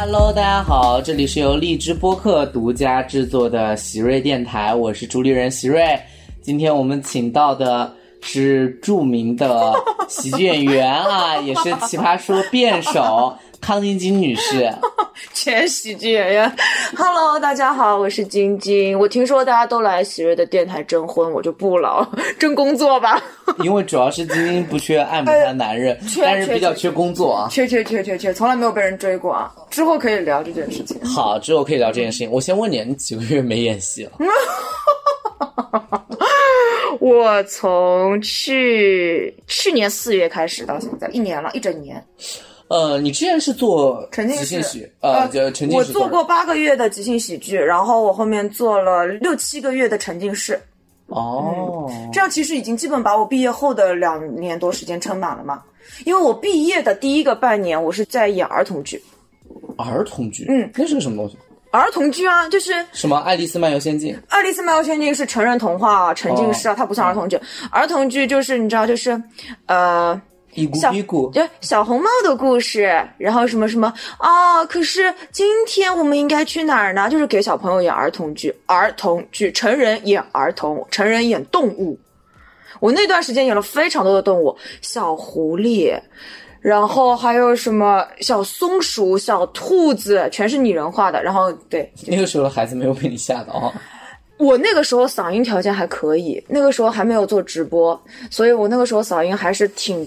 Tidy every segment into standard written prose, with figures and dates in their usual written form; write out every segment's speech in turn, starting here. Hello， 大家好，这里是由荔枝播客独家制作的席瑞电台，我是主理人席瑞。今天我们请到的是著名的喜剧演员啊，也是奇葩说辩手康晶晶女士，全喜剧演员。Hello， 大家好，我是晶晶。我听说大家都来喜瑞的电台征婚，我就不了，征工作吧。因为主要是晶晶不缺爱慕她男人，但是比较缺工作啊，缺，从来没有被人追过啊。之后可以聊这件事情。好，之后可以聊这件事情。我先问你，你几个月没演戏了？我从去年4月开始到现在，1年了，1整年。你之前是做即兴喜剧，沉浸式。我做过8个月的即兴喜剧，然后我后面做了6-7个月的沉浸式。哦，这样其实已经基本把我毕业后的2年多时间撑满了嘛。因为我毕业的第一个半年，我是在演儿童剧。儿童剧，那是个什么东西？儿童剧啊，就是什么《爱丽丝漫游仙境》。《爱丽丝漫游仙境》是成人童话啊，沉浸式啊，它不算儿童剧。儿童剧就是你知道，就是小红帽的故事，然后什么什么啊、哦！可是今天我们应该去哪儿呢？就是给小朋友演儿童剧，成人演儿童，成人演动物。我那段时间演了非常多的动物，小狐狸，然后还有什么小松鼠、小兔子，全是拟人化的。然后对，那个时候的孩子没有被你吓到啊。我那个时候嗓音条件还可以，那个时候还没有做直播，所以我那个时候嗓音还是挺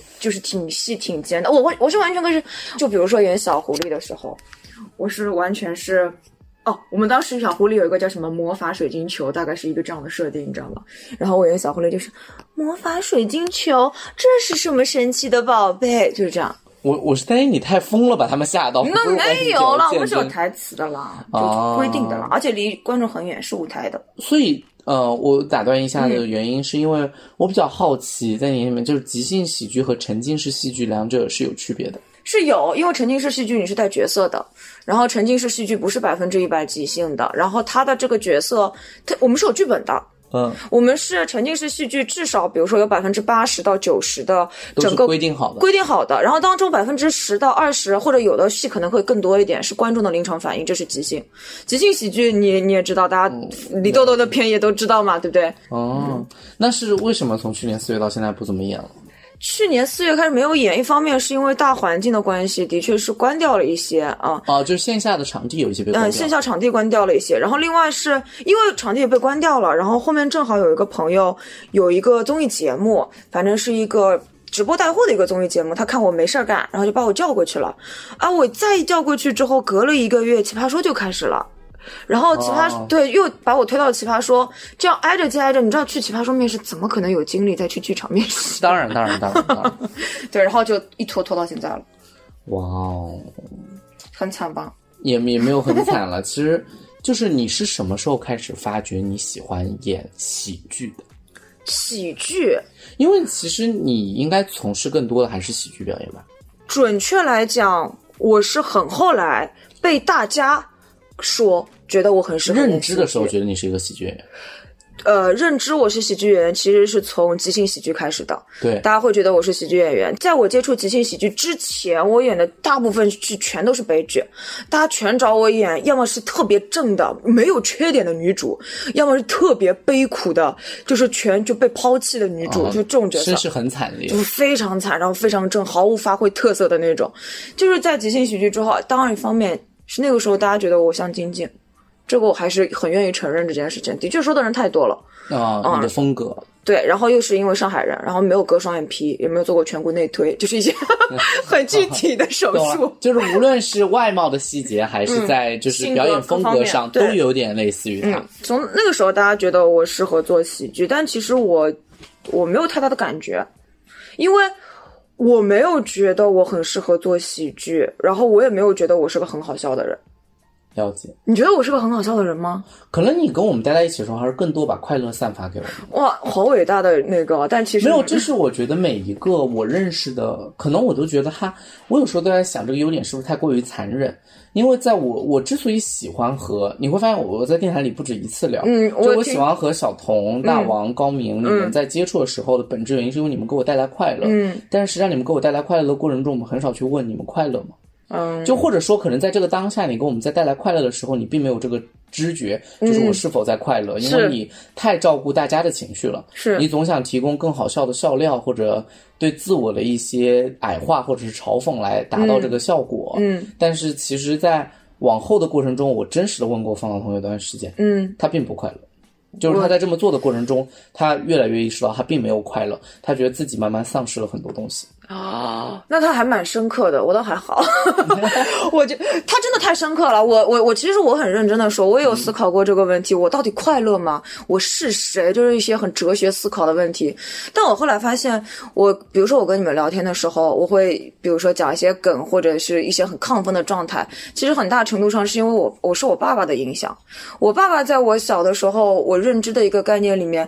细挺尖的。我是完全可是，就比如说演小狐狸的时候，我是完全是，哦，我们当时小狐狸有一个叫什么魔法水晶球，大概是一个这样的设定，你知道吗？然后我演小狐狸就是魔法水晶球，这是什么神奇的宝贝？就是这样。我是担心你太疯了，把他们吓到。那没有了，我们是有台词的啦，就规定的啦，而且离观众很远，是舞台的。所以，我打断一下的原因是因为我比较好奇，在你里面就是即兴喜剧和沉浸式戏剧两者是有区别的。是有，因为沉浸式戏剧你是带角色的，然后沉浸式戏剧不是100%即兴的，然后他的这个角色，我们是有剧本的。我们是沉浸式戏剧，至少比如说有80%到90%的整个规定好的，然后当中10%到20%或者有的戏可能会更多一点，是观众的临场反应，这是即兴。即兴喜剧你也知道，大家李豆豆的片也都知道嘛，对不对？哦，那是为什么从去年4月到现在不怎么演了？去年4月开始没有演，一方面是因为大环境的关系，的确是关掉了一些啊。哦，就是线下的场地有一些被关掉了。线下场地关掉了一些，然后另外是因为场地也被关掉了，然后后面正好有一个朋友有一个综艺节目，反正是一个直播带货的一个综艺节目，他看我没事干，然后就把我叫过去了。啊，我再叫过去之后，隔了1个月，奇葩说就开始了。然后奇葩说对又把我推到奇葩说，这样挨着接挨着，你知道去奇葩说面试怎么可能有精力再去剧场面试？当然对，然后就一拖到现在了。哇哦，很惨吧？也没有很惨了。其实就是你是什么时候开始发觉你喜欢演喜剧的？喜剧，因为其实你应该从事更多的还是喜剧表演吧？准确来讲，我是很后来被大家说觉得我很适合认知的时候，觉得你是一个喜剧演员。认知我是喜剧演员，其实是从即兴喜剧开始的。对，大家会觉得我是喜剧演员。在我接触即兴喜剧之前，我演的大部分剧全都是悲剧，大家全找我演，要么是特别正的、没有缺点的女主，要么是特别悲苦的，就是全就被抛弃的女主，就这种角色，真是很惨烈，就是非常惨，然后非常正，毫无发挥特色的那种。就是在即兴喜剧之后，当然一方面。是那个时候，大家觉得我像晶晶，这个我还是很愿意承认这件事情。的确，说的人太多了啊，你的风格对，然后又是因为上海人，然后没有割双眼皮，也没有做过颧骨内推，就是一些很具体的手术。就是无论是外貌的细节，还是在就是表演风格上，都有点类似于他。从那个时候，大家觉得我适合做喜剧，但其实我没有太大的感觉，因为。我没有觉得我很适合做喜剧，然后我也没有觉得我是个很好笑的人。了解。你觉得我是个很好笑的人吗？可能你跟我们待在一起的时候，还是更多把快乐散发给我们。哇，好伟大的那个！但其实没有，这是我觉得每一个我认识的，可能我都觉得我有时候都在想，这个优点是不是太过于残忍？因为在我之所以喜欢和你会发现，我在电台里不止一次聊，我喜欢和小童、大王、高明你们在接触的时候的本质原因，是因为你们给我带来快乐。但是实际上你们给我带来快乐的过程中，我们很少去问你们快乐吗？嗯，就或者说可能在这个当下你给我们在带来快乐的时候，你并没有这个知觉，就是我是否在快乐，因为你太照顾大家的情绪了，是你总想提供更好笑的笑料，或者对自我的一些矮化或者是嘲讽来达到这个效果。嗯，但是其实在往后的过程中，我真实的问过方朗同学一段时间，嗯，他并不快乐，就是他在这么做的过程中，他越来越意识到他并没有快乐，他觉得自己慢慢丧失了很多东西。哦，那他还蛮深刻的，我倒还好。我就他真的太深刻了。我其实我很认真的说，我也有思考过这个问题，我到底快乐吗？我是谁？就是一些很哲学思考的问题。但我后来发现，我比如说我跟你们聊天的时候，我会比如说讲一些梗或者是一些很亢奋的状态，其实很大程度上是因为我受我爸爸的影响。我爸爸在我小的时候，我认知的一个概念里面，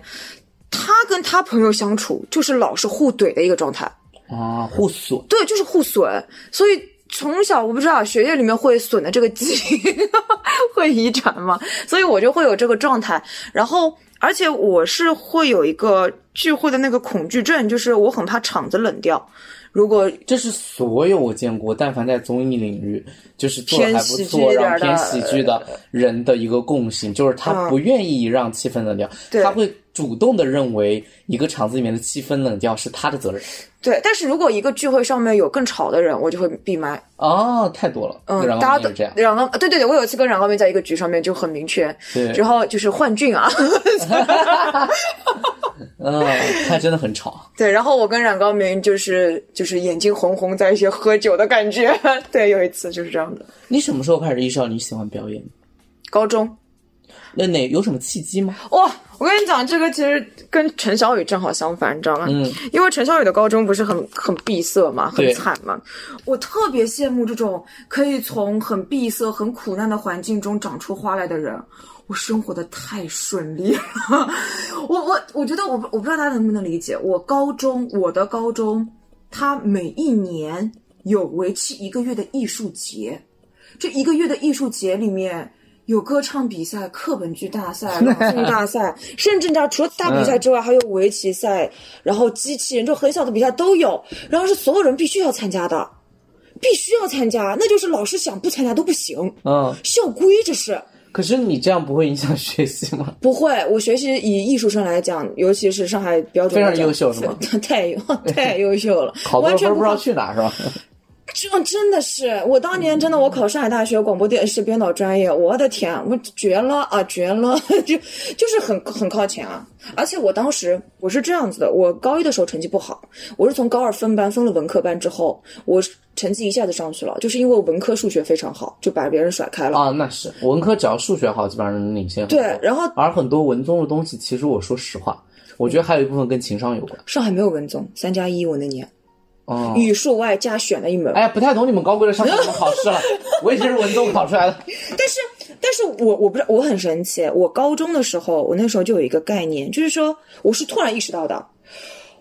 他跟他朋友相处就是老是互怼的一个状态。啊，互损，对，就是互损，所以从小我不知道血液里面会损的这个基因会遗传嘛，所以我就会有这个状态。然后，而且我是会有一个聚会的那个恐惧症，就是我很怕场子冷掉。如果这是所有我见过，但凡在综艺领域就是做得还不错，然后偏喜剧的人的一个共性，就是他不愿意让气氛冷掉，他会主动的认为一个场子里面的气氛冷掉是他的责任。对，但是如果一个聚会上面有更吵的人，我就会闭麦。哦，太多了。嗯，大家都这样。然后，对对对，我有一次跟冉高明在一个局上面就很明确，之后就是幻俊啊。嗯，他真的很吵。对，然后我跟冉高明就是眼睛红红，在一起喝酒的感觉。对，有一次就是这样的。你什么时候开始意识到你喜欢表演？高中。那有什么契机吗？哇，我跟你讲，这个其实跟陈小雨正好相反，你知道吗？嗯，因为陈小雨的高中不是很闭塞嘛，很惨嘛。我特别羡慕这种可以从很闭塞、很苦难的环境中长出花来的人。我生活的太顺利了，我觉得我不知道大家能不能理解。我的高中，它每一年有为期一个月的艺术节，这一个月的艺术节里面。有歌唱比赛、课本剧大赛、朗诵大赛，甚至除了大比赛之外，还有围棋赛，然后机器人，这很小的比赛都有。然后是所有人必须要参加的，必须要参加，那就是老师想不参加都不行。嗯，校规这是。可是你这样不会影响学习吗？不会，我学习以艺术生来讲，尤其是上海标准非常优秀，是吗？太优秀了，考多分不知道去哪是吧？真的是，我当年真的，我考上海大学广播电视编导专业，我的天，我绝了啊，绝了，就是很靠前啊。而且我当时我是这样子的，我高一的时候成绩不好，我是从高二分班分了文科班之后，我成绩一下子上去了，就是因为文科数学非常好，就把别人甩开了啊。那是文科只要数学好，基本上能领先。对，然后而很多文综的东西，其实我说实话，我觉得还有一部分跟情商有关。上海没有文综，3+1我那年。哦，语数外加选了一门。哎，不太懂你们高贵的上海怎么考试了。我也是文综考出来的。但是我不知道，我很神奇。我高中的时候，我那时候就有一个概念，就是说我是突然意识到的，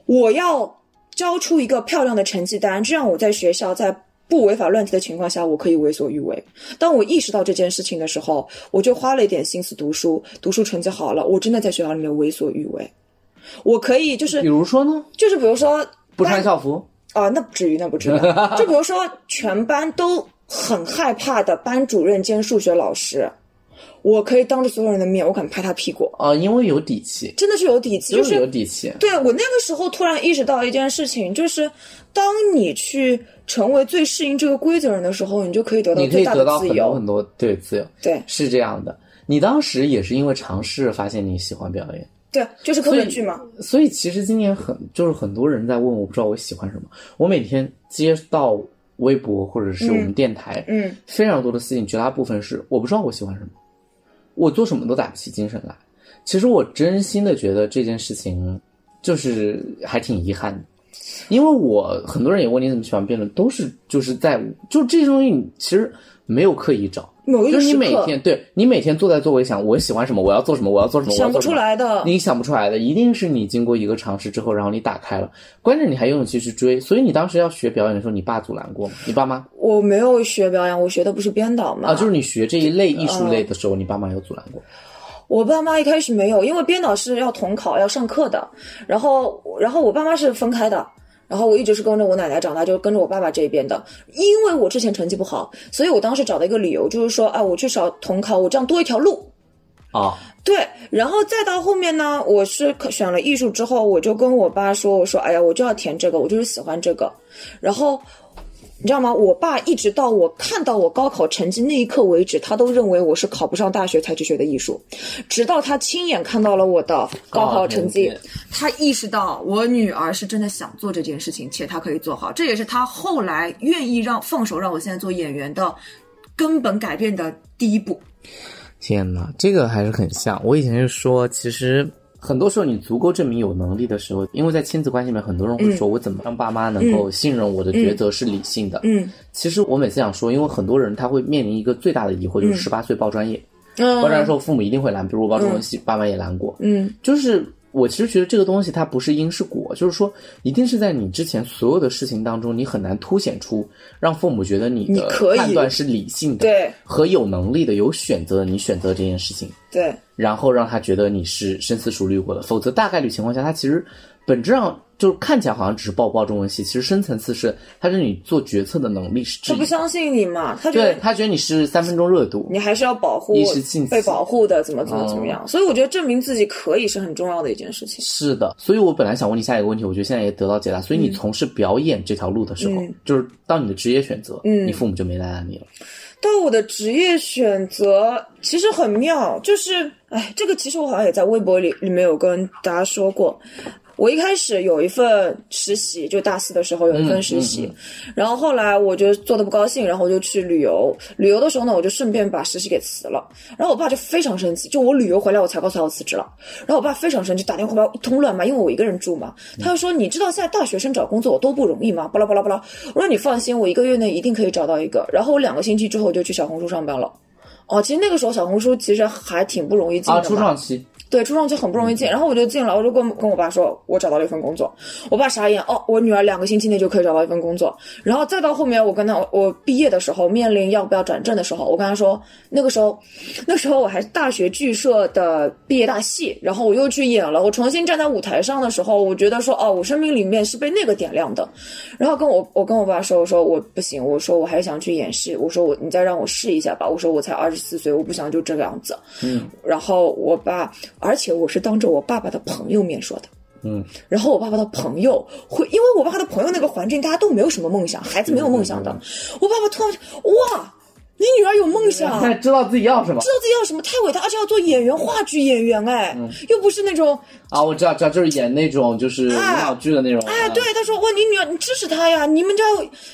我要交出一个漂亮的成绩单，这样我在学校在不违法乱纪的情况下，我可以为所欲为。当我意识到这件事情的时候，我就花了一点心思读书，读书成绩好了，我真的在学校里面为所欲为。我可以就是比如说呢，就是比如说不穿校服。啊，那不至于，那不至于。就比如说，全班都很害怕的班主任兼数学老师，我可以当着所有人的面，我敢拍他屁股啊！因为有底气，真的是有底气，就是有底气。对，我那个时候突然意识到一件事情，就是当你去成为最适应这个规则人的时候，你就可以得到最大的自由，你可以得到很多对自由。对，是这样的。你当时也是因为尝试发现你喜欢表演。对，就是课本剧嘛。所以其实今年很多人在问我，不知道我喜欢什么。我每天接到微博或者是我们电台，非常多的私信，绝大部分是我不知道我喜欢什么，我做什么都打不起精神来。其实我真心的觉得这件事情就是还挺遗憾的，因为我很多人也问你怎么喜欢辩论，都是就是在就这些东西，你其实没有刻意找。某一个时刻，就是你每天坐在座位想我喜欢什么，我要做什么，我要做什么，想不出来的，你想不出来的，一定是你经过一个尝试之后，然后你打开了，关键你还有勇气去追。所以你当时要学表演的时候，你爸阻拦过吗？你爸妈？我没有学表演，我学的不是编导嘛。啊，就是你学这一类艺术类的时候，你爸妈有阻拦过？我爸妈一开始没有，因为编导是要统考要上课的，然后我爸妈是分开的。然后我一直是跟着我奶奶长大，就是跟着我爸爸这边的。因为我之前成绩不好，所以我当时找的一个理由就是说啊，我去考统考，我这样多一条路。啊，对，然后再到后面呢，我是选了艺术之后，我就跟我爸说，我说哎呀，我就要填这个，我就是喜欢这个。然后你知道吗？我爸一直到我看到我高考成绩那一刻为止，他都认为我是考不上大学才去学的艺术，直到他亲眼看到了我的高考成绩，他意识到我女儿是真的想做这件事情，且她可以做好。这也是他后来愿意放手让我现在做演员的根本改变的第一步。天哪，这个还是很像。我以前就说，其实很多时候你足够证明有能力的时候，因为在亲子关系里面，很多人会说我怎么让爸妈能够信任我的抉择是理性的。其实我每次想说，因为很多人他会面临一个最大的疑惑，就是18岁报专业，报专业的时候父母一定会拦，比如我报中文系，爸妈也拦过。就是我其实觉得这个东西它不是因是果，就是说一定是在你之前所有的事情当中，你很难凸显出让父母觉得你的判断是理性的，对，和有能力的、有选择的，你选择这件事情，对，然后让他觉得你是深思熟虑过的。否则大概率情况下，他其实本质上就是看起来好像只是报中文系，其实深层次是他对你做决策的能力是质疑，他不相信你嘛，他觉得你是3分钟热度，你还是要保护，被保护的怎么样、所以我觉得证明自己可以是很重要的一件事情。是的，所以我本来想问你下一个问题，我觉得现在也得到解答。所以你从事表演这条路的时候，就是当你的职业选择，你父母就没带来你了。到我的职业选择其实很妙，就是这个其实我好像也在微博里面有跟大家说过。我一开始有一份实习，就大四的时候有一份实习，然后后来我就做得不高兴，然后我就去旅游。旅游的时候呢，我就顺便把实习给辞了。然后我爸就非常生气，就我旅游回来我才告诉他我辞职了，然后我爸非常生气，打电话把我一通乱骂，因为我一个人住嘛，他就说你知道现在大学生找工作我多不容易吗？巴拉巴拉巴拉。我说你放心，我1个月内一定可以找到一个。然后我2个星期之后就去小红书上班了。哦，其实那个时候小红书其实还挺不容易进的嘛，初创期。对，初创期很不容易进，然后我就进了，我就跟我爸说，我找到了一份工作。我爸傻眼，哦，我女儿2个星期内就可以找到一份工作。然后再到后面，我毕业的时候面临要不要转正的时候，我跟他说，那时候我还是大学剧社的毕业大戏，然后我又去演了。我重新站在舞台上的时候，我觉得说，哦，我生命里面是被那个点亮的。然后我跟我爸说，我说我不行，我说我还想去演戏，我说你再让我试一下吧，我说我才24岁，我不想就这个样子。然后我爸。而且我是当着我爸爸的朋友面说的，然后我爸爸的朋友会，因为我爸爸的朋友那个环境大家都没有什么梦想，孩子没有梦想的，我爸爸突然哇，你女儿有梦想，知道自己要什么，太伟大，而且要做演员，话剧演员，又不是那种啊，我知道，就是演那种就是舞蹈剧的那种。对，他说哇，你女儿，你支持她呀，你们家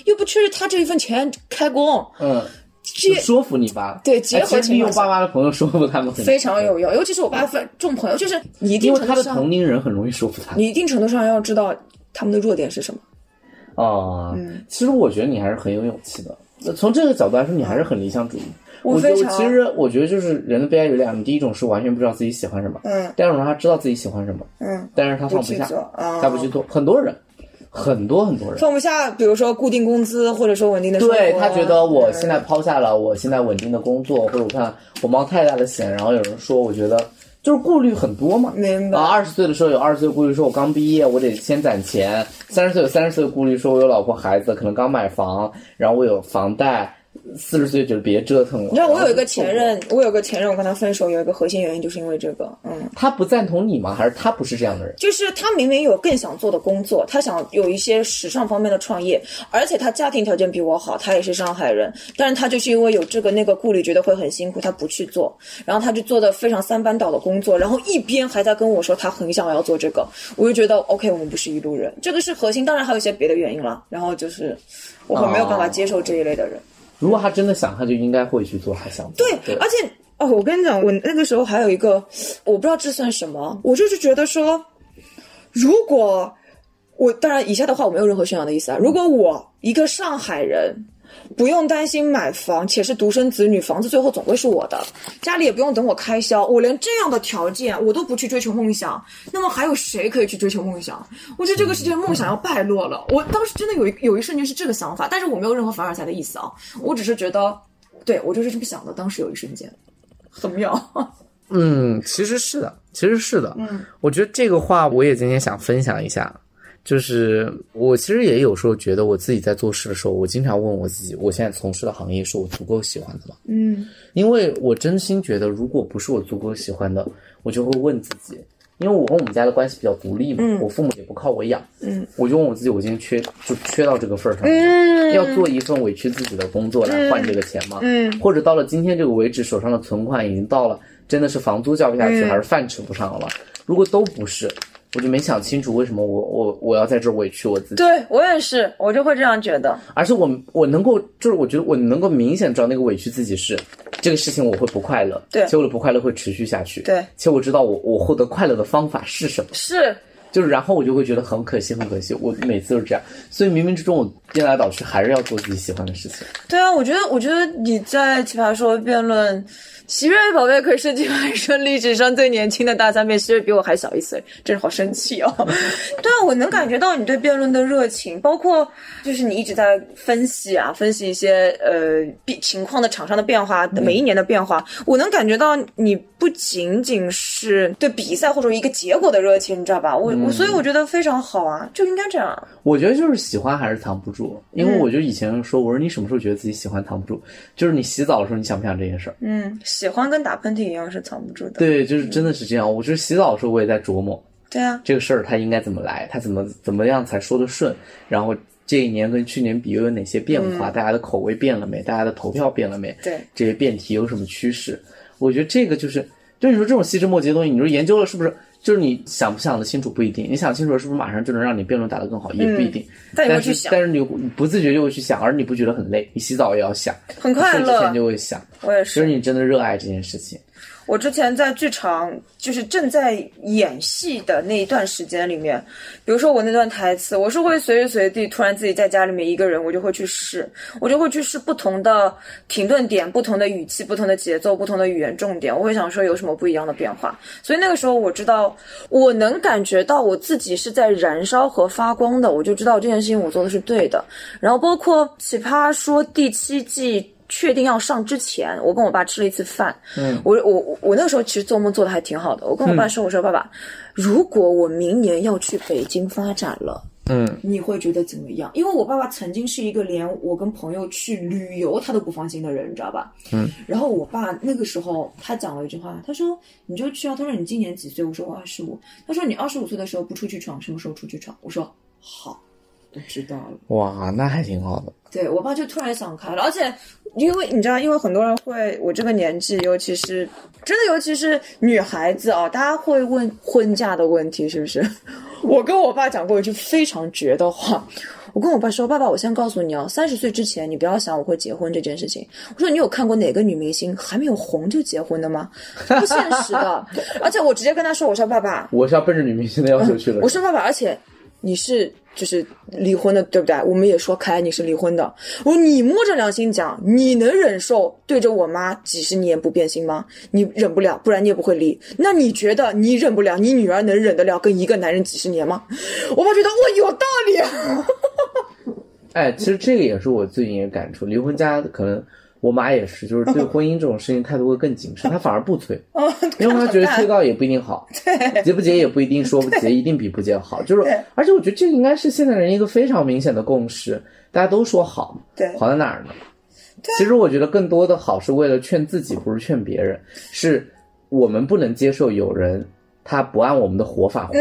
又不缺她这一份钱开工，说服你爸，对，结合利用爸爸的朋友说服他们非常有用，尤其是我爸这种朋友，就是你一定程度上，因为他的同龄人很容易说服他，你一定程度上要知道他们的弱点是什么。其实我觉得你还是很有勇气的，从这个角度来说，你还是很理想主义。我非常，其实我觉得就是人的悲哀有2种，第一种是完全不知道自己喜欢什么，第2种他知道自己喜欢什么，但是他放不下，他不去做。很多人。很多人放不下，比如说固定工资，或者说稳定的生活。对，他觉得我现在抛下了我现在稳定的工作，或者我看我冒太大的险。然后有人说，我觉得就是顾虑很多嘛。明白。20岁的时候有20岁顾虑，说我刚毕业，我得先攒钱；30岁有30岁顾虑，说我有老婆孩子，可能刚买房，然后我有房贷。40岁就别折腾了。你知道我有个前任，我跟他分手有一个核心原因就是因为这个。他不赞同你吗？还是他不是这样的人？就是他明明有更想做的工作，他想有一些时尚方面的创业，而且他家庭条件比我好，他也是上海人，但是他就是因为有这个那个顾虑，觉得会很辛苦，他不去做，然后他就做的非常三班倒的工作，然后一边还在跟我说他很想要做这个，我就觉得 OK， 我们不是一路人，这个是核心，当然还有一些别的原因啦。然后就是我很没有办法接受这一类的人。如果他真的想，他就应该会去做他想做。对，而且我跟你讲，我那个时候还有一个，我不知道这算什么，我就是觉得说，如果我，当然以下的话我没有任何宣扬的意思啊，如果我一个上海人不用担心买房，且是独生子女，房子最后总会是我的，家里也不用等我开销，我连这样的条件我都不去追求梦想，那么还有谁可以去追求梦想？我觉得这个世界梦想要败落了。我当时真的有一瞬间是这个想法，但是我没有任何凡尔赛的意思啊，我只是觉得，对，我就是这么想的，当时有一瞬间很妙。其实是的，我觉得这个话我也今天想分享一下，就是我其实也有时候觉得我自己在做事的时候，我经常问我自己，我现在从事的行业是我足够喜欢的吗？因为我真心觉得，如果不是我足够喜欢的，我就会问自己，因为我跟我们家的关系比较独立嘛，我父母也不靠我养，我就问我自己，我今天缺到这个份儿上吗？要做一份委屈自己的工作来换这个钱吗？或者到了今天这个为止，手上的存款已经到了，真的是房租交不下去，还是饭吃不上了？如果都不是。我就没想清楚为什么我要在这委屈我自己。对，我也是，我就会这样觉得。而且我能够，就是我觉得我能够明显知道那个委屈自己是这个事情我会不快乐，对，且我的不快乐会持续下去，对，且我知道我获得快乐的方法是什么，是，就是然后我就会觉得很可惜，很可惜，我每次都是这样，所以冥冥之中我颠来倒去还是要做自己喜欢的事情。对啊，我觉得你在奇葩说辩论。喜瑞宝贝可是奇葩说历史上最年轻的大三被喜瑞比我还小1岁，真是好生气哦。对啊，我能感觉到你对辩论的热情，包括就是你一直在分析一些情况的场上的变化，每一年的变化，我能感觉到你不仅仅是对比赛或者一个结果的热情，你知道吧？我所以我觉得非常好啊，就应该这样。我觉得就是喜欢还是藏不住，因为我就以前说，我说你什么时候觉得自己喜欢藏不住，就是你洗澡的时候你想不想这件事儿？喜欢跟打喷嚏一样是藏不住的。对，就是真的是这样。我就是洗澡的时候我也在琢磨，对啊，这个事儿它应该怎么来，它怎么样才说得顺，然后这一年跟去年比又有哪些变化，大家的口味变了没，大家的投票变了没，对，这些辩题有什么趋势。我觉得这个就是你说这种细枝末节的东西，你说研究了是不是就是你想不想得清楚不一定，你想清楚了是不是马上就能让你辩论打得更好也不一定，但是你不自觉就会去想，而你不觉得很累，你洗澡也要想，很快乐之前就会想。我也是，就是你真的热爱这件事情。我之前在剧场就是正在演戏的那一段时间里面，比如说我那段台词，我是会随时随地突然自己在家里面一个人，我就会去试不同的停顿点，不同的语气，不同的节奏，不同的语言重点，我会想说有什么不一样的变化。所以那个时候我知道，我能感觉到我自己是在燃烧和发光的，我就知道这件事情我做的是对的。然后包括奇葩说第7季确定要上之前，我跟我爸吃了一次饭。我那个时候其实做梦做的还挺好的。我跟我爸说，我说爸爸，如果我明年要去北京发展了，你会觉得怎么样？因为我爸爸曾经是一个连我跟朋友去旅游他都不放心的人，你知道吧？然后我爸那个时候他讲了一句话，他说你就去啊，他说你今年几岁？我说我25。他说你25岁的时候不出去闯，什么时候出去闯？我说好。我知道了。哇，那还挺好的。对，我爸就突然想开了，而且因为很多人会，我这个年纪，尤其是女孩子啊，大家会问婚嫁的问题，是不是？我跟我爸讲过一句非常绝的话，我跟我爸说，爸爸，我先告诉你啊，30岁之前你不要想我会结婚这件事情。我说你有看过哪个女明星还没有红就结婚的吗？不现实的。而且我直接跟他说，我说爸爸，我是要奔着女明星的要求去了。我说爸爸，而且你是。就是离婚的，对不对？我们也说开，你是离婚的。你摸着良心讲，你能忍受对着我妈几十年不变心吗？你忍不了，不然你也不会离。那你觉得你忍不了，你女儿能忍得了跟一个男人几十年吗？我爸觉得我有道理。哎，其实这个也是我最近的感触。离婚家可能我妈也是，就是对婚姻这种事情态度会更谨慎，她反而不催，因为她觉得催到也不一定好，结不结也不一定说不结一定比不结好。就是，而且我觉得这应该是现在人一个非常明显的共识，大家都说好，好在哪儿呢？其实我觉得更多的好是为了劝自己，不是劝别人，是我们不能接受有人他不按我们的活法活，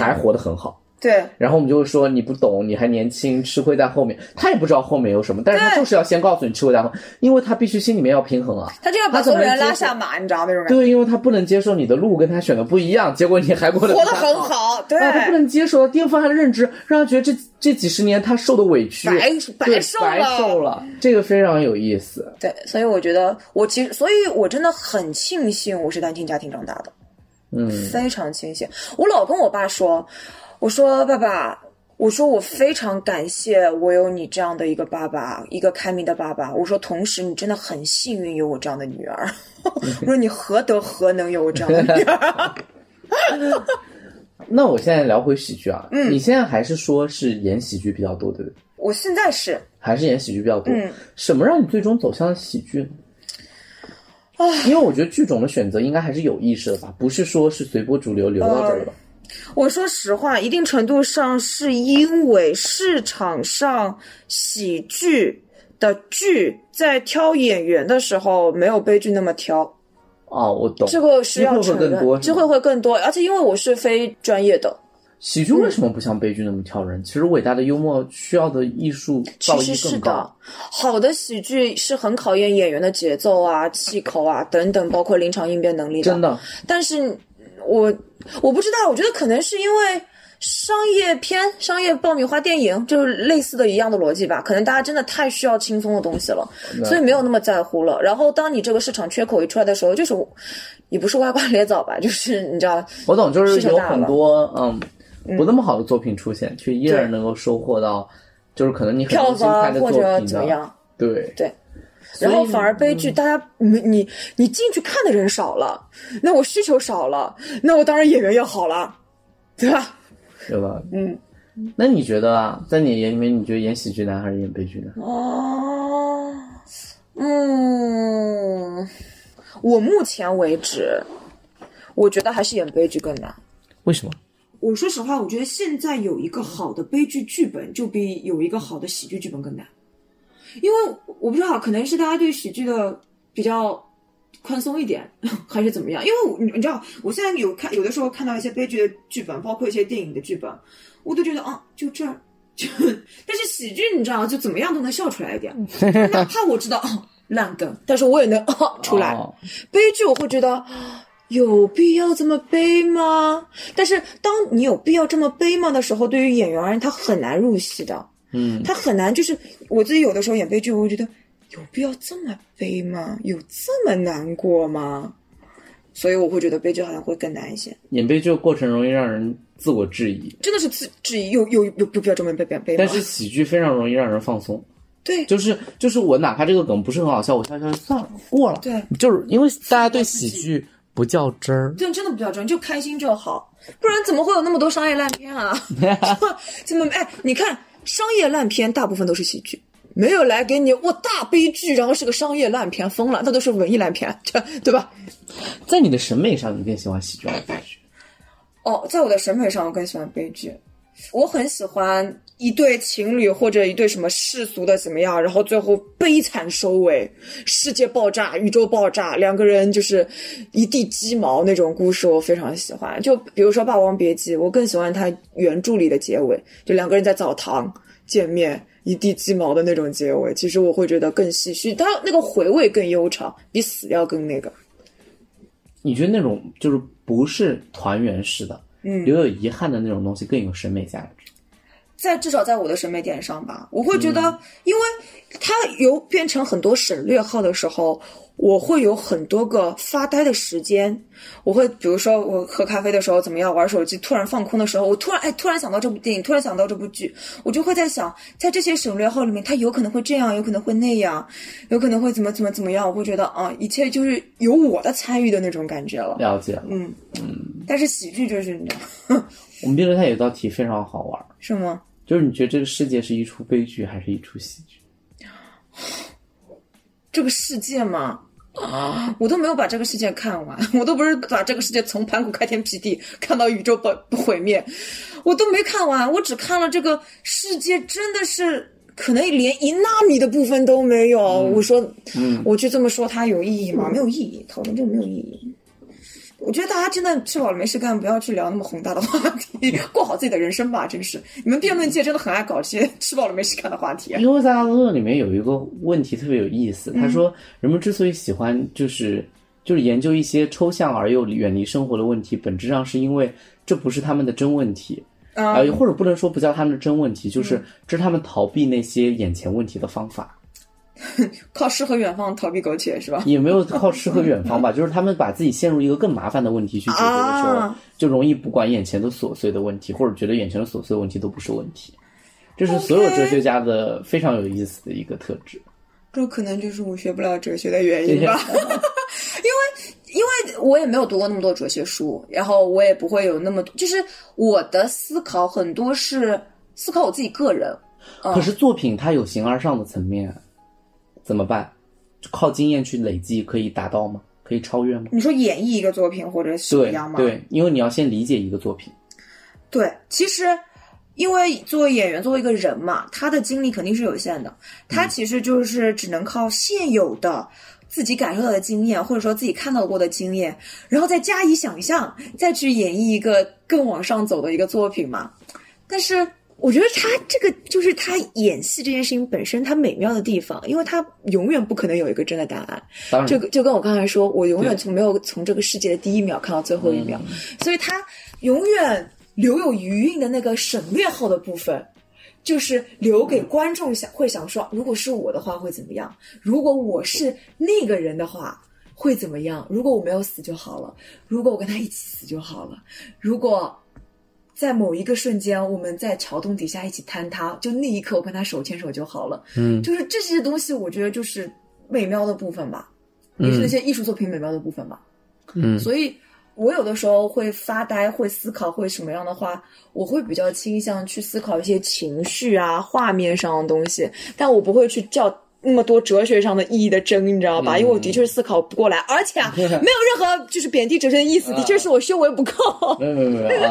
还活得很好。对，然后我们就会说你不懂，你还年轻，吃亏在后面。他也不知道后面有什么，但是他就是要先告诉你吃亏在后面，因为他必须心里面要平衡啊。他就要把所有人拉下马，你知道那种感觉。对，因为他不能接受你的路跟他选的不一样，结果你还活得很好。对，他不能接受，颠覆他的认知，让他觉得这几十年他受的委屈白受了，这个非常有意思。对，所以我觉得所以我真的很庆幸我是单亲家庭长大的，非常庆幸。我老跟我爸说。我说爸爸，我说我非常感谢我有你这样的一个爸爸，一个开明的爸爸。我说同时你真的很幸运有我这样的女儿。我说你何能有我这样的女儿？那我现在聊回喜剧啊，你现在还是说是演喜剧比较多，对不对？我现在是还是演喜剧比较多。什么让你最终走向喜剧呢？因为我觉得剧种的选择应该还是有意识的吧，不是说是随波逐流到这儿的吧？我说实话，一定程度上是因为市场上喜剧的剧在挑演员的时候没有悲剧那么挑。哦，我懂，这个是要承认，机会会更多，而且因为我是非专业的。喜剧为什么不像悲剧那么挑人？其实伟大的幽默需要的艺术造诣更高。其实是的，好的喜剧是很考验演员的节奏啊、气口啊等等，包括临场应变能力的。真的，但是我不知道，我觉得可能是因为商业片、商业爆米花电影就是类似的一样的逻辑吧，可能大家真的太需要轻松的东西了，所以没有那么在乎了。然后当你这个市场缺口一出来的时候，就是也不是歪瓜裂枣吧，就是你知道，我懂，就是有很多不那么好的作品出现，却依然能够收获到就是可能你很精彩的作品或者怎么样。对对，然后反而悲剧，大家你进去看的人少了，那我需求少了，那我当然演员也好了，对吧？对吧？嗯，那你觉得啊，在你眼里面，你觉得演喜剧难还是演悲剧难？哦，我目前为止，我觉得还是演悲剧更难。为什么？我说实话，我觉得现在有一个好的悲剧剧本，就比有一个好的喜剧剧本更难。因为我不知道，可能是大家对喜剧的比较宽松一点，还是怎么样？因为你知道，我现在有的时候看到一些悲剧的剧本，包括一些电影的剧本，我都觉得就这儿就。但是喜剧你知道，就怎么样都能笑出来一点，哪怕我知道烂梗，但是我也能出来。悲剧我会觉得有必要这么悲吗？但是当你有必要这么悲吗的时候，对于演员而言，他很难入戏的。他很难，就是我自己有的时候演悲剧，我会觉得有必要这么悲吗？有这么难过吗？所以我会觉得悲剧好像会更难一些。演悲剧的过程容易让人自我质疑，真的是质疑，有必要这么悲吗？但是喜剧非常容易让人放松。对，就是我哪怕这个梗不是很好笑，我笑算了过了。对，就是因为大家对喜剧不较真儿，对，真的不较真，就开心就好，不然怎么会有那么多商业烂片啊？怎么你看。商业烂片大部分都是喜剧，没有来给你大悲剧，然后是个商业烂片，疯了，那都是文艺烂片，对吧？在你的审美上，你更喜欢喜剧还是悲剧？在我的审美上，我更喜欢悲剧。我很喜欢一对情侣或者一对什么世俗的怎么样，然后最后悲惨收尾，世界爆炸，宇宙爆炸，两个人就是一地鸡毛那种故事，我非常喜欢。就比如说《霸王别姬》，我更喜欢它原著里的结尾，就两个人在澡堂见面，一地鸡毛的那种结尾，其实我会觉得更唏嘘，它那个回味更悠长，比死掉更那个。你觉得那种就是不是团圆式的留有遗憾的那种东西更有审美价值，至少在我的审美点上吧，我会觉得，因为它有变成很多省略号的时候，我会有很多个发呆的时间。我会比如说我喝咖啡的时候怎么样，玩手机突然放空的时候，我突然想到这部电影，突然想到这部剧，我就会在想，在这些省略号里面，它有可能会这样，有可能会那样，有可能会怎么样，我会觉得一切就是有我的参与的那种感觉了。了解了，但是喜剧就是你知道，我们辩论台有道题非常好玩，是吗？就是你觉得这个世界是一出悲剧还是一出喜剧？这个世界嘛，我都没有把这个世界看完，我都不是把这个世界从盘古开天辟地看到宇宙不毁灭，我都没看完，我只看了这个世界真的是可能连一纳米的部分都没有。我说，我就这么说它有意义吗？没有意义，讨论就没有意义。我觉得大家真的吃饱了没事干，不要去聊那么宏大的话题，过好自己的人生吧。真是你们辩论界真的很爱搞这些吃饱了没事干的话题。因为在阿乐里面有一个问题特别有意思，他说人们之所以喜欢就是研究一些抽象而又远离生活的问题，本质上是因为这不是他们的真问题，或者不能说不叫他们的真问题，就是这是他们逃避那些眼前问题的方法。靠诗和远方逃避苟且是吧？也没有靠诗和远方吧，就是他们把自己陷入一个更麻烦的问题去解决的时候，就容易不管眼前的琐碎的问题，或者觉得眼前的琐碎的问题都不是问题。这是所有哲学家的非常有意思的一个特质。这可能就是我学不了哲学的原因吧。因为我也没有读过那么多哲学书，然后我也不会有那么多，就是我的思考很多是思考我自己个人。可是作品它有形而上的层面，怎么办？靠经验去累积，可以达到吗？可以超越吗？你说演绎一个作品或者是一样吗？对，因为你要先理解一个作品。对，其实因为作为演员，作为一个人嘛，他的精力肯定是有限的，他其实就是只能靠现有的自己感受到的经验，或者说自己看到过的经验，然后再加以想象，再去演绎一个更往上走的一个作品嘛。但是我觉得他这个就是他演戏这件事情本身他美妙的地方，因为他永远不可能有一个真的答案。当然，就跟我刚才说，我永远没有从这个世界的第一秒看到最后一秒，所以他永远留有余韵的那个省略号的部分，就是留给观众想会想说，如果是我的话会怎么样？如果我是那个人的话会怎么样？如果我没有死就好了，如果我跟他一起死就好了，如果在某一个瞬间我们在桥洞底下一起坍塌，就那一刻我跟他手牵手就好了。就是这些东西我觉得就是美妙的部分吧，也是那些艺术作品美妙的部分吧。所以我有的时候会发呆，会思考，会什么样的话，我会比较倾向去思考一些情绪啊、画面上的东西，但我不会去较那么多哲学上的意义的争，你知道吧？因为我的确是思考不过来，而且没有任何就是贬低哲学的意思，的确是我修为不够。没有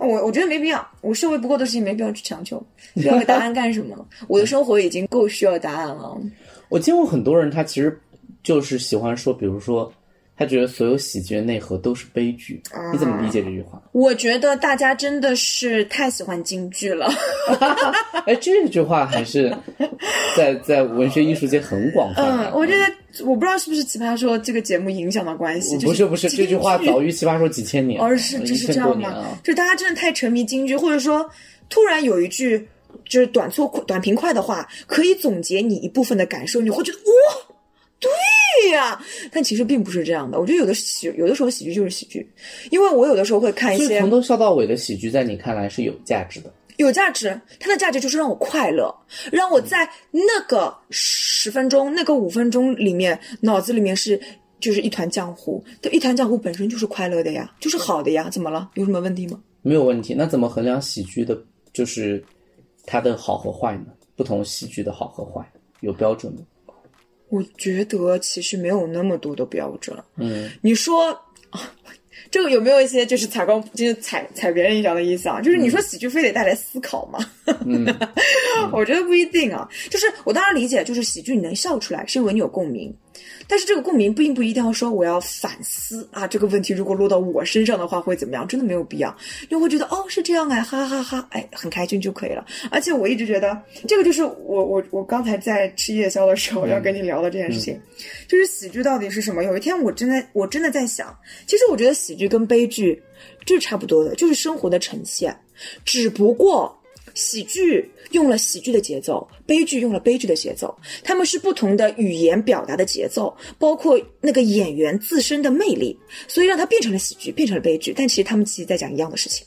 啊，我觉得没必要，我修为不够的事情没必要去强求，要个答案干什么？我的生活已经够需要答案了。我见过很多人，他其实就是喜欢说，比如说。他觉得所有喜剧的内核都是悲剧，你怎么理解这句话？我觉得大家真的是太喜欢京剧了。哎，这句话还是在文学艺术界很广泛。我觉得我不知道是不是《奇葩说》这个节目影响的关系。不是，这句话早于《奇葩说》几千年。是就是这样吗？就大家真的太沉迷京剧，或者说突然有一句就是短平快的话，可以总结你一部分的感受，你会觉得哇。对呀，但其实并不是这样的。我觉得有的时候喜剧就是喜剧，因为我有的时候会看一些，所以从头笑到尾的喜剧，在你看来是有价值的。有价值，它的价值就是让我快乐，让我在那个10分钟、那个5分钟里面，脑子里面是就是一团浆糊。对，一团浆糊本身就是快乐的呀，就是好的呀。怎么了？有什么问题吗？没有问题。那怎么衡量喜剧的，就是它的好和坏呢？不同喜剧的好和坏有标准吗？我觉得其实没有那么多的标准。你说这个有没有一些就是踩高就是踩别人一脚的意思啊？就是你说喜剧非得带来思考吗？我觉得不一定啊。就是我当然理解，就是喜剧你能笑出来是因为你有共鸣，但是这个共鸣并不一定要说我要反思啊这个问题如果落到我身上的话会怎么样，真的没有必要。你会觉得哦是这样哎，哈哈哈哈，哎很开心就可以了。而且我一直觉得这个就是我刚才在吃夜宵的时候要跟你聊的这件事情，就是喜剧到底是什么？有一天我真的在想，其实我觉得喜剧跟悲剧就是差不多的，就是生活的呈现，只不过喜剧用了喜剧的节奏，悲剧用了悲剧的节奏，他们是不同的语言表达的节奏，包括那个演员自身的魅力，所以让它变成了喜剧，变成了悲剧，但其实他们其实在讲一样的事情。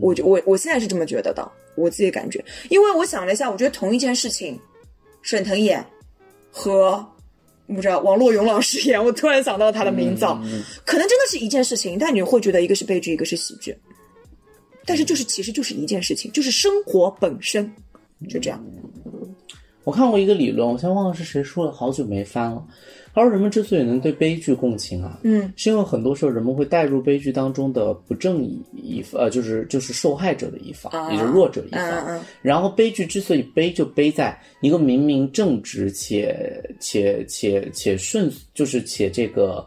我现在是这么觉得的，我自己感觉，因为我想了一下，我觉得同一件事情，沈腾演和不知道王洛勇老师演，我突然想到他的名字，可能真的是一件事情，但你会觉得一个是悲剧，一个是喜剧。但是就是其实就是一件事情，就是生活本身就这样。我看过一个理论，我现在忘了是谁说了，好久没翻了。他说人们之所以能对悲剧共情啊，是因为很多时候人们会带入悲剧当中的不正义一方，就是受害者的一方，也就是弱者的一方。然后悲剧之所以悲，就悲在一个明明正直且顺，就是且这个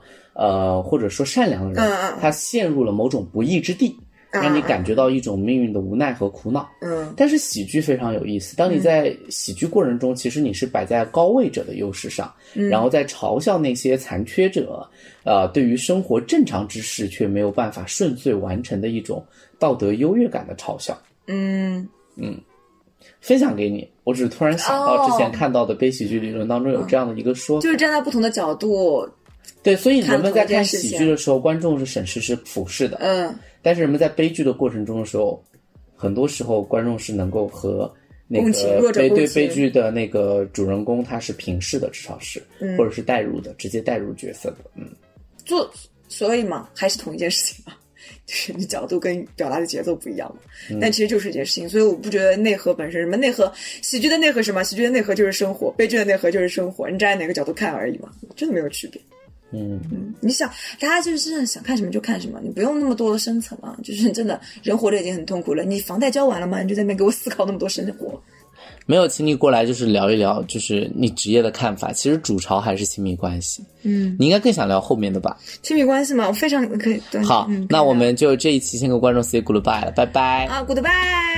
或者说善良的人，他陷入了某种不义之地。让你感觉到一种命运的无奈和苦恼。但是喜剧非常有意思，当你在喜剧过程中，其实你是摆在高位者的优势上，然后在嘲笑那些残缺者，对于生活正常之事却没有办法顺遂完成的一种道德优越感的嘲笑。分享给你，我只突然想到之前看到的悲喜剧理论当中有这样的一个说法，就是站在不同的角度。对，所以人们在看喜剧的时候，观众是审视是俯视的。但是人们在悲剧的过程中的时候，很多时候观众是能够和那个对悲剧的那个主人公他是平视的，至少是，或者是带入的，直接带入角色的。所以嘛，还是同一件事情嘛，就是你角度跟表达的节奏不一样嘛，但其实就是一件事情。所以我不觉得内核本身什么内核，喜剧的内核什么，喜剧的内核就是生活，悲剧的内核就是生活，你站在哪个角度看而已嘛，真的没有区别。你想大家就是想看什么就看什么，你不用那么多的深层啊，就是真的人活着已经很痛苦了，你房贷交完了吗？你就在那边给我思考那么多生活，没有经历过来，就是聊一聊就是你职业的看法。其实主潮还是亲密关系，你应该更想聊后面的吧？亲密关系嘛，我非常可以。好，那我们就这一期先跟观众 say goodbye 了，拜拜啊，goodbye。